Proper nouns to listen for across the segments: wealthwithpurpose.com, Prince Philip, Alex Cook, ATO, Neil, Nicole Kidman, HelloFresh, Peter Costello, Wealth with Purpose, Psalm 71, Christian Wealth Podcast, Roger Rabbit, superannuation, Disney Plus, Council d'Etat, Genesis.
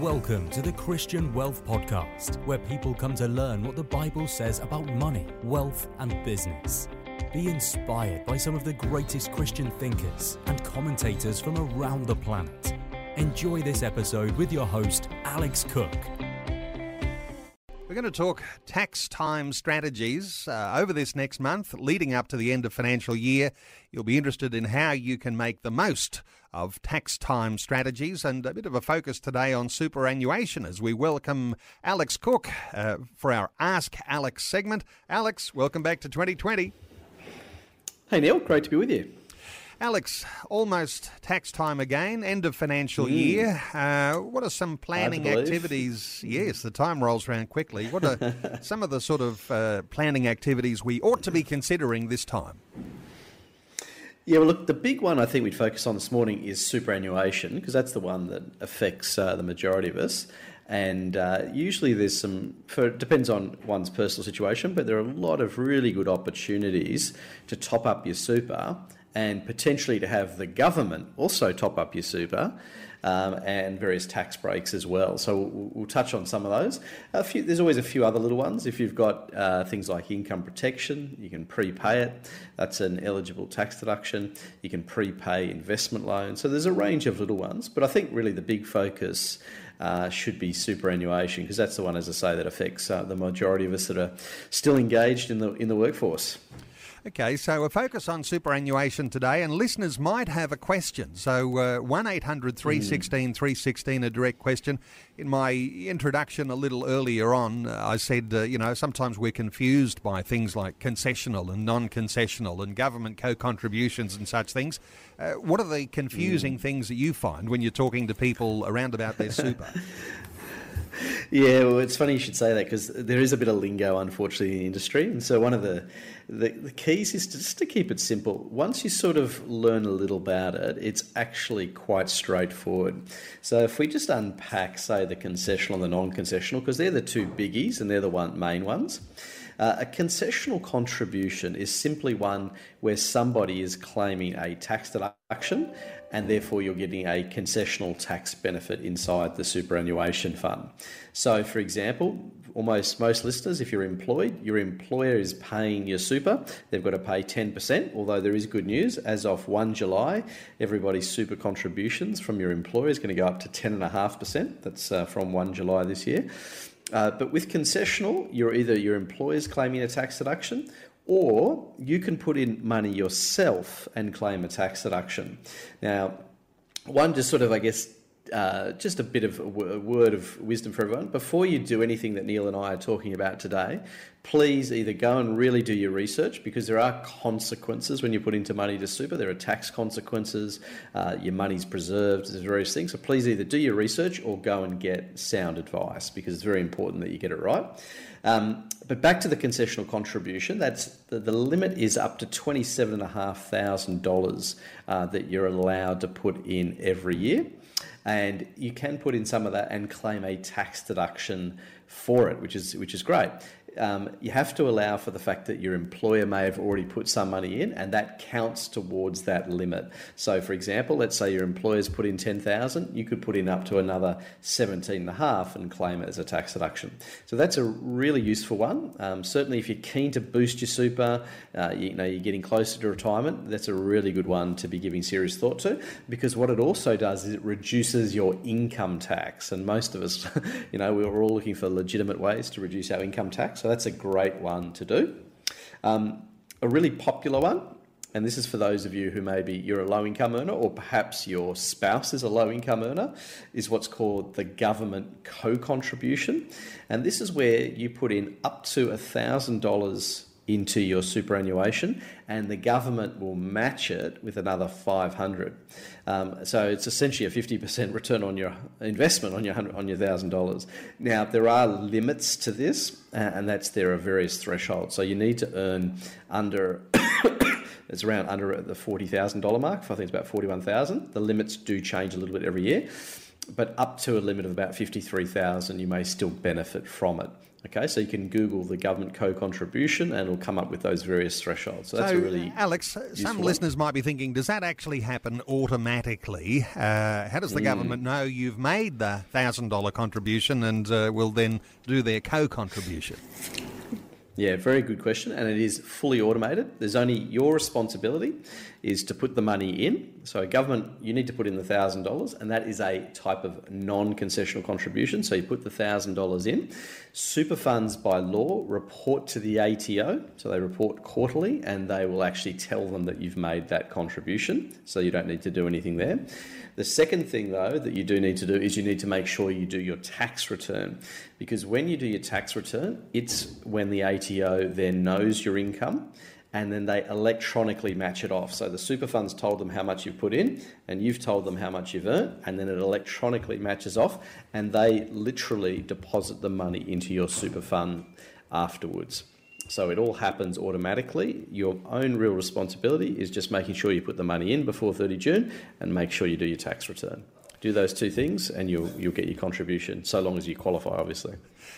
Welcome to the Christian Wealth Podcast, where people come to learn what the Bible says about money, wealth, and business. Be inspired by some of the greatest Christian thinkers and commentators from around the planet. Enjoy this episode with your host, Alex Cook. We're going to talk tax time strategies over this next month, leading up to the end of financial year. You'll be interested in how you can make the most of tax time strategies, and a bit of a focus today on superannuation as we welcome Alex Cook for our Ask Alex segment. Alex, welcome back to 2020. Hey Neil, great to be with you. Alex, almost tax time again, end of financial year. What are some planning activities? Yes, the time rolls around quickly. What are some of the sort of planning activities we ought to be considering this time? Yeah, well, look, the big one I think we'd focus on this morning is superannuation, because that's the one that affects the majority of us. And usually there's it depends on one's personal situation, but there are a lot of really good opportunities to top up your super and potentially to have the government also top up your super and various tax breaks as well. So we'll touch on some of those. There's always a few other little ones. If you've got things like income protection, you can prepay it. That's an eligible tax deduction. You can prepay investment loans. So there's a range of little ones, but I think really the big focus should be superannuation, because that's the one, as I say, that affects the majority of us that are still engaged in the workforce. Okay, so we'll focus on superannuation today, and listeners might have a question. So 1-800-316-316, a direct question. In my introduction a little earlier on, I said, sometimes we're confused by things like concessional and non-concessional and government co-contributions and such things. What are the confusing things that you find when you're talking to people around about their super? Yeah, well, it's funny you should say that, because there is a bit of lingo, unfortunately, in the industry. And so one of the keys is just to keep it simple. Once you sort of learn a little about it, it's actually quite straightforward. So if we just unpack, say, the concessional and the non-concessional, because they're the two biggies and they're the main ones. A concessional contribution is simply one where somebody is claiming a tax deduction, and therefore you're getting a concessional tax benefit inside the superannuation fund. So, for example, almost most listeners, if you're employed, your employer is paying your super. They've got to pay 10%, although there is good news. As of 1 July, everybody's super contributions from your employer is going to go up to 10.5%. That's from 1 July this year. But with concessional, you're either your employer's claiming a tax deduction, or you can put in money yourself and claim a tax deduction. Now, one just sort of, I guess, just a bit of a word of wisdom for everyone. Before you do anything that Neil and I are talking about today, please either go and really do your research, because there are consequences when you put into money to super. There are tax consequences, your money's preserved, there's various things. So please either do your research or go and get sound advice, because it's very important that you get it right. But back to the concessional contribution, that's the limit is up to $27,500 that you're allowed to put in every year. And you can put in some of that and claim a tax deduction for it, which is great. You have to allow for the fact that your employer may have already put some money in, and that counts towards that limit. So, for example, let's say your employer's put in $10,000, you could put in up to another $17,500 and claim it as a tax deduction. So that's a really useful one. Certainly, if you're keen to boost your super, you're getting closer to retirement, that's a really good one to be giving serious thought to, because what it also does is it reduces your income tax. And most of us, we're all looking for legitimate ways to reduce our income tax. So that's a great one to do. A really popular one, and this is for those of you who maybe you're a low-income earner, or perhaps your spouse is a low-income earner, is what's called the government co-contribution. And this is where you put in up to $1,000 into your superannuation, and the government will match it with another $500. So it's essentially a 50% return on your investment on your $1,000. Now, there are limits to this, and there are various thresholds. So you need to earn around the $40,000 mark. I think it's about $41,000. The limits do change a little bit every year, but up to a limit of about $53,000, you may still benefit from it. Okay, so you can Google the government co-contribution and it'll come up with those various thresholds. So that's a really Alex, some listeners might be thinking, does that actually happen automatically? How does the government know you've made the $1,000 contribution and will then do their co-contribution? Yeah, very good question, and it is fully automated. There's only your responsibility is to put the money in. So government, you need to put in the $1,000, and that is a type of non-concessional contribution. So you put the $1,000 in. Super funds by law report to the ATO, so they report quarterly, and they will actually tell them that you've made that contribution, so you don't need to do anything there. The second thing, though, that you do need to do is you need to make sure you do your tax return, because when you do your tax return, it's when the ATO then knows your income and then they electronically match it off. So the super fund's told them how much you've put in and you've told them how much you've earned, and then it electronically matches off and they literally deposit the money into your super fund afterwards. So it all happens automatically. Your own real responsibility is just making sure you put the money in before 30 June and make sure you do your tax return. Do those two things and you'll get your contribution, so long as you qualify, obviously.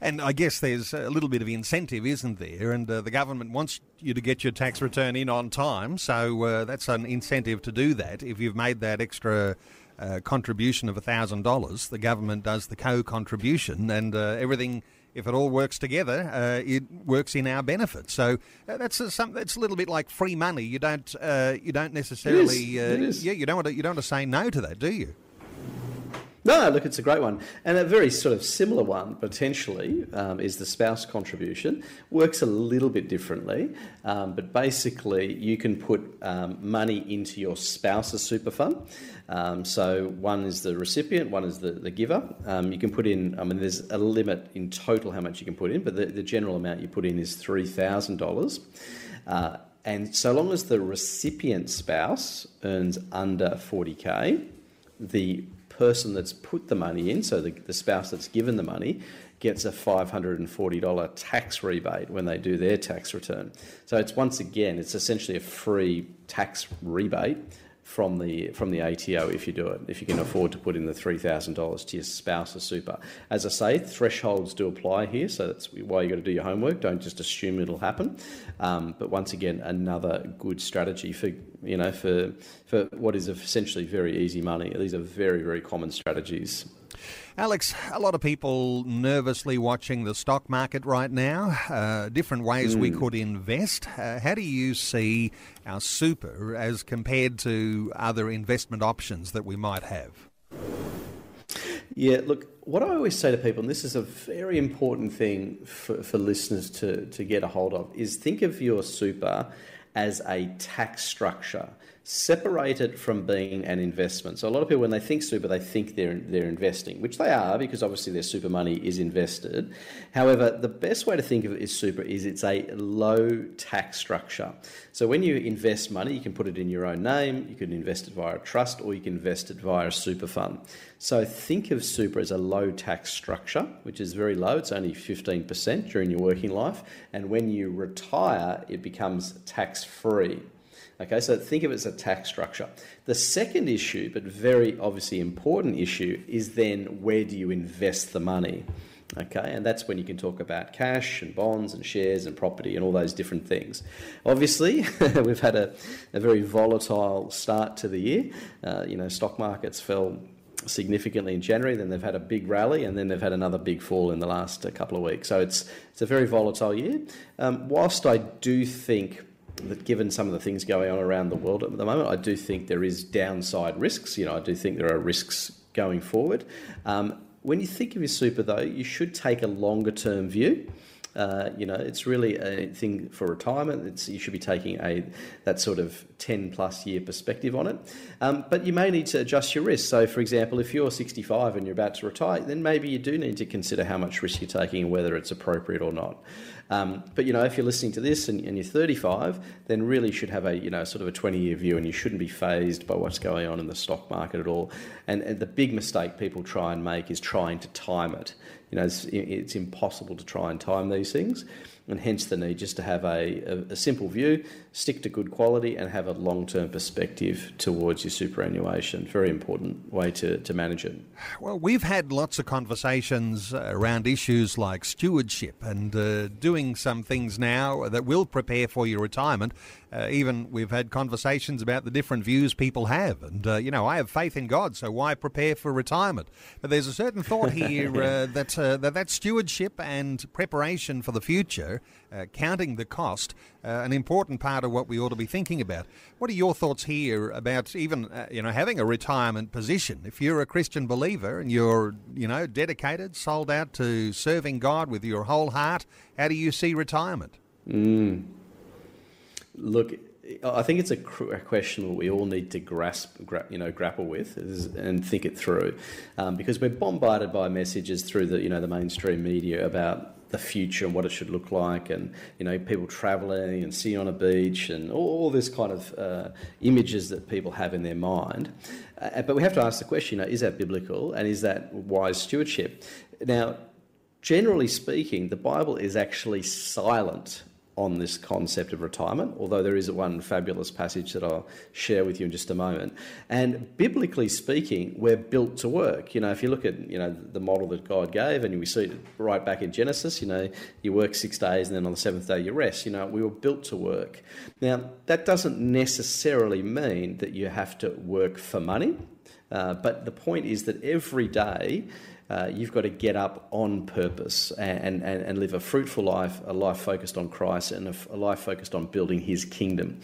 And I guess there's a little bit of incentive, isn't there? And the government wants you to get your tax return in on time, so that's an incentive to do that. If you've made that extra contribution of $1,000, the government does the co-contribution and everything. If it all works together, it works in our benefit. So that's a little bit like free money. You don't necessarily it is. Yeah, you don't want to say no to that, do you? No, look, it's a great one. And a very sort of similar one, potentially, is the spouse contribution. Works a little bit differently, but basically you can put money into your spouse's super fund. So one is the recipient, one is the giver. You can put in, I mean, there's a limit in total how much you can put in, but the general amount you put in is $3,000. And so long as the recipient spouse earns under 40K, the person that's put the money in, so the spouse that's given the money, gets a $540 tax rebate when they do their tax return. So it's once again, it's essentially a free tax rebate from the ATO if you do it, if you can afford to put in the $3,000 to your spouse's super. As I say, thresholds do apply here, so that's why you've got to do your homework. Don't just assume it'll happen. But once again, another good strategy for what is essentially very easy money. These are very, very common strategies. Alex, a lot of people nervously watching the stock market right now, different ways we could invest. How do you see our super as compared to other investment options that we might have? Yeah, look, what I always say to people, and this is a very important thing for listeners to get a hold of, is think of your super as a tax structure, separated from being an investment. So a lot of people, when they think super, they think they're investing, which they are, because obviously their super money is invested. However, the best way to think of it is super is it's a low tax structure. So when you invest money, you can put it in your own name, you can invest it via a trust, or you can invest it via a super fund. So think of super as a low tax structure, which is very low. It's only 15% during your working life. And when you retire, it becomes tax-free. Okay, so think of it as a tax structure. The second issue, but very obviously important issue, is then where do you invest the money? Okay, and that's when you can talk about cash and bonds and shares and property and all those different things. Obviously, we've had a very volatile start to the year. Stock markets fell significantly in January, then they've had a big rally, and then they've had another big fall in the last couple of weeks. So it's a very volatile year. Whilst I do think that given some of the things going on around the world at the moment, I do think there is downside risks. I do think there are risks going forward. When you think of your super, though, you should take a longer-term view. It's really a thing for retirement. You should be taking that sort of 10-plus year perspective on it. But you may need to adjust your risk. So, for example, if you're 65 and you're about to retire, then maybe you do need to consider how much risk you're taking and whether it's appropriate or not. But if you're listening to this and you're 35, then really should have a 20-year view, and you shouldn't be phased by what's going on in the stock market at all. And the big mistake people try and make is trying to time it. It's impossible to try and time these things. and hence the need just to have a simple view, stick to good quality, and have a long-term perspective towards your superannuation. Very important way to manage it. Well, we've had lots of conversations around issues like stewardship and doing some things now that will prepare for your retirement. Even we've had conversations about the different views people have. And, I have faith in God, so why prepare for retirement? But there's a certain thought here that stewardship and preparation for the future, counting the cost, an important part of what we ought to be thinking about. What are your thoughts here about even, having a retirement position? If you're a Christian believer and you're, dedicated, sold out to serving God with your whole heart, how do you see retirement? Look, I think it's a question we all need to grapple with and think it through, because we're bombarded by messages through the mainstream media about the future and what it should look like, and people travelling and sitting on a beach and all this kind of images that people have in their mind. But we have to ask the question: is that biblical, and is that wise stewardship? Now, generally speaking, the Bible is actually silent on this concept of retirement, although there is one fabulous passage that I'll share with you in just a moment. And biblically speaking, we're built to work. If you look at, the model that God gave, and we see it right back in Genesis, you work 6 days and then on the seventh day you rest. We were built to work. Now, that doesn't necessarily mean that you have to work for money, but the point is that every day, you've got to get up on purpose and live a fruitful life, a life focused on Christ, and a life focused on building his kingdom.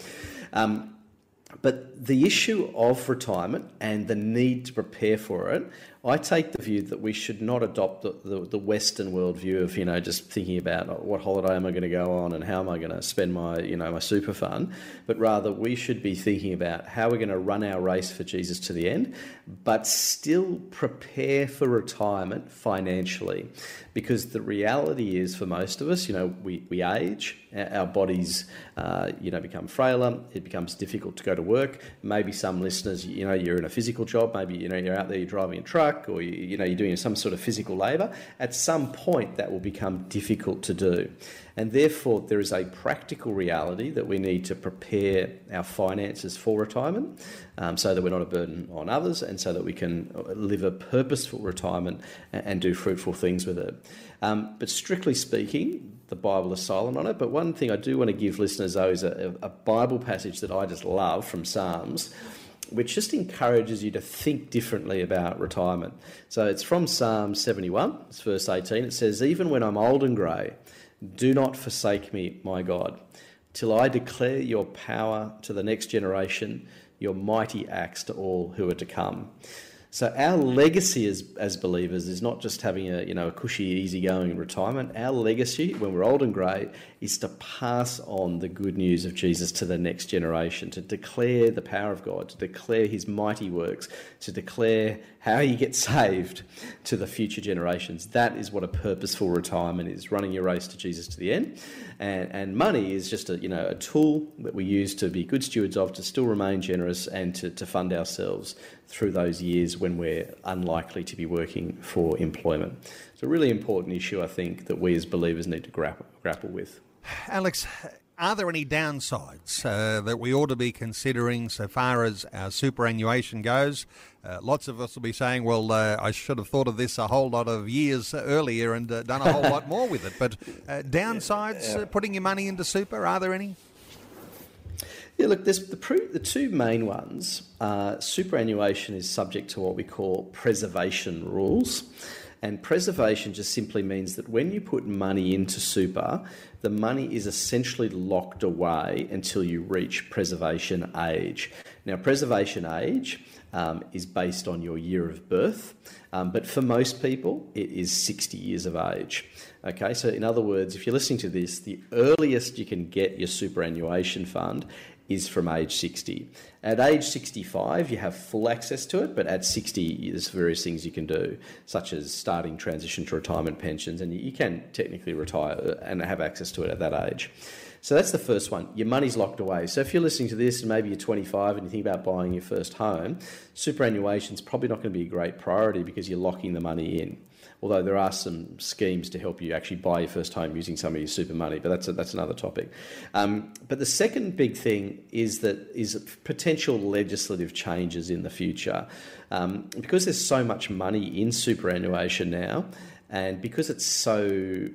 But the issue of retirement and the need to prepare for it, I take the view that we should not adopt the Western worldview of, just thinking about what holiday am I going to go on and how am I going to spend my, my super fund, but rather we should be thinking about how we're going to run our race for Jesus to the end, but still prepare for retirement financially. Because the reality is, for most of us, we age, our bodies, become frailer, it becomes difficult to go to work. Maybe some listeners, you're in a physical job, maybe, you're out there, you're driving a truck, or, you're doing some sort of physical labour. At some point, that will become difficult to do. And therefore, there is a practical reality that we need to prepare our finances for retirement, so that we're not a burden on others, and so that we can live a purposeful retirement and do fruitful things with it. But strictly speaking, the Bible is silent on it. But one thing I do want to give listeners, though, is a Bible passage that I just love from Psalms, which just encourages you to think differently about retirement. So it's from Psalm 71, it's verse 18. It says, "Even when I'm old and grey, do not forsake me, my God, till I declare your power to the next generation, your mighty acts to all who are to come." So our legacy as believers is not just having a cushy, easygoing retirement. Our legacy, when we're old and grey, is to pass on the good news of Jesus to the next generation, to declare the power of God, to declare his mighty works, to declare how you get saved to the future generations. That is what a purposeful retirement is, running your race to Jesus to the end. And money is just a tool that we use to be good stewards of, to still remain generous, and to fund ourselves through those years when we're unlikely to be working for employment. It's a really important issue, I think, that we as believers need to grapple with. Alex, are there any downsides that we ought to be considering so far as our superannuation goes? Lots of us will be saying, well, I should have thought of this a whole lot of years earlier and done a whole lot more with it. But downsides, putting your money into super, are there any? Yeah, look, the two main ones are superannuation is subject to what we call preservation rules. And preservation just simply means that when you put money into super, the money is essentially locked away until you reach preservation age. Now, preservation age is based on your year of birth, but for most people, it is 60 years of age. Okay, so in other words, if you're listening to this, the earliest you can get your superannuation fund is from age 60. At age 65, you have full access to it, but at 60, there's various things you can do, such as starting transition to retirement pensions, and you can technically retire and have access to it at that age. So that's the first one. Your money's locked away. So if you're listening to this and maybe you're 25 and you think about buying your first home, superannuation's probably not going to be a great priority because you're locking the money in. Although there are some schemes to help you actually buy your first home using some of your super money, but that's another topic. But the second big thing is potential legislative changes in the future. Because there's so much money in superannuation now, and because it's so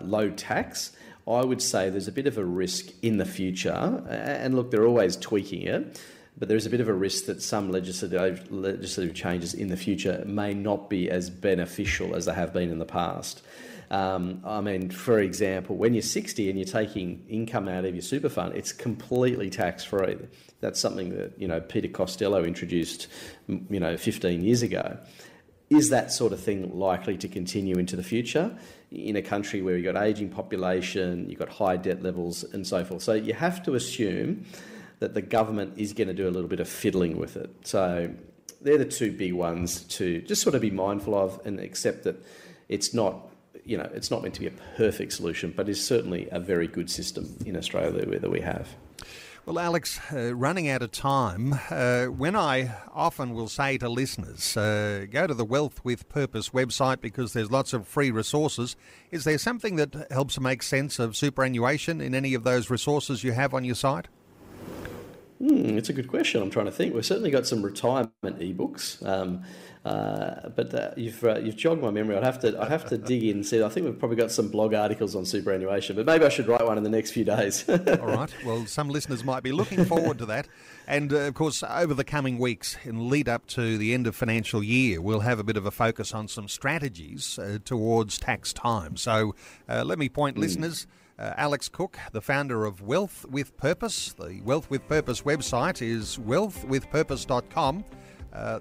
low tax, I would say there's a bit of a risk in the future. And look, they're always tweaking it, but there's a bit of a risk that some legislative changes in the future may not be as beneficial as they have been in the past. I mean, for example, when you're 60 and you're taking income out of your super fund, it's completely tax-free. That's something that, Peter Costello introduced, 15 years ago. Is that sort of thing likely to continue into the future in a country where you've got ageing population, you've got high debt levels and so forth? So you have to assume that the government is going to do a little bit of fiddling with it. So they're the two big ones to just sort of be mindful of and accept that it's not meant to be a perfect solution, but is certainly a very good system in Australia that we have. Well, Alex, running out of time, when I often will say to listeners, go to the Wealth with Purpose website because there's lots of free resources. Is there something that helps make sense of superannuation in any of those resources you have on your site? It's a good question. I'm trying to think. We've certainly got some retirement ebooks, but you've jogged my memory. I'd have to dig in and see. I think we've probably got some blog articles on superannuation, but maybe I should write one in the next few days. All right. Well, some listeners might be looking forward to that. And of course, over the coming weeks, in lead up to the end of financial year, we'll have a bit of a focus on some strategies towards tax time. So let me point listeners. Alex Cook, the founder of Wealth with Purpose. The Wealth with Purpose website is wealthwithpurpose.com.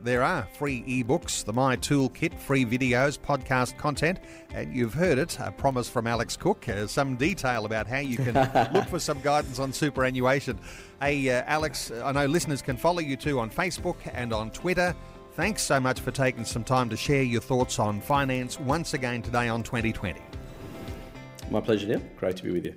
There are free ebooks, the My Toolkit, free videos, podcast content, and you've heard it, a promise from Alex Cook, some detail about how you can look for some guidance on superannuation. Hey, Alex, I know listeners can follow you too on Facebook and on Twitter. Thanks so much for taking some time to share your thoughts on finance once again today on 2020. My pleasure, Neil. Great to be with you.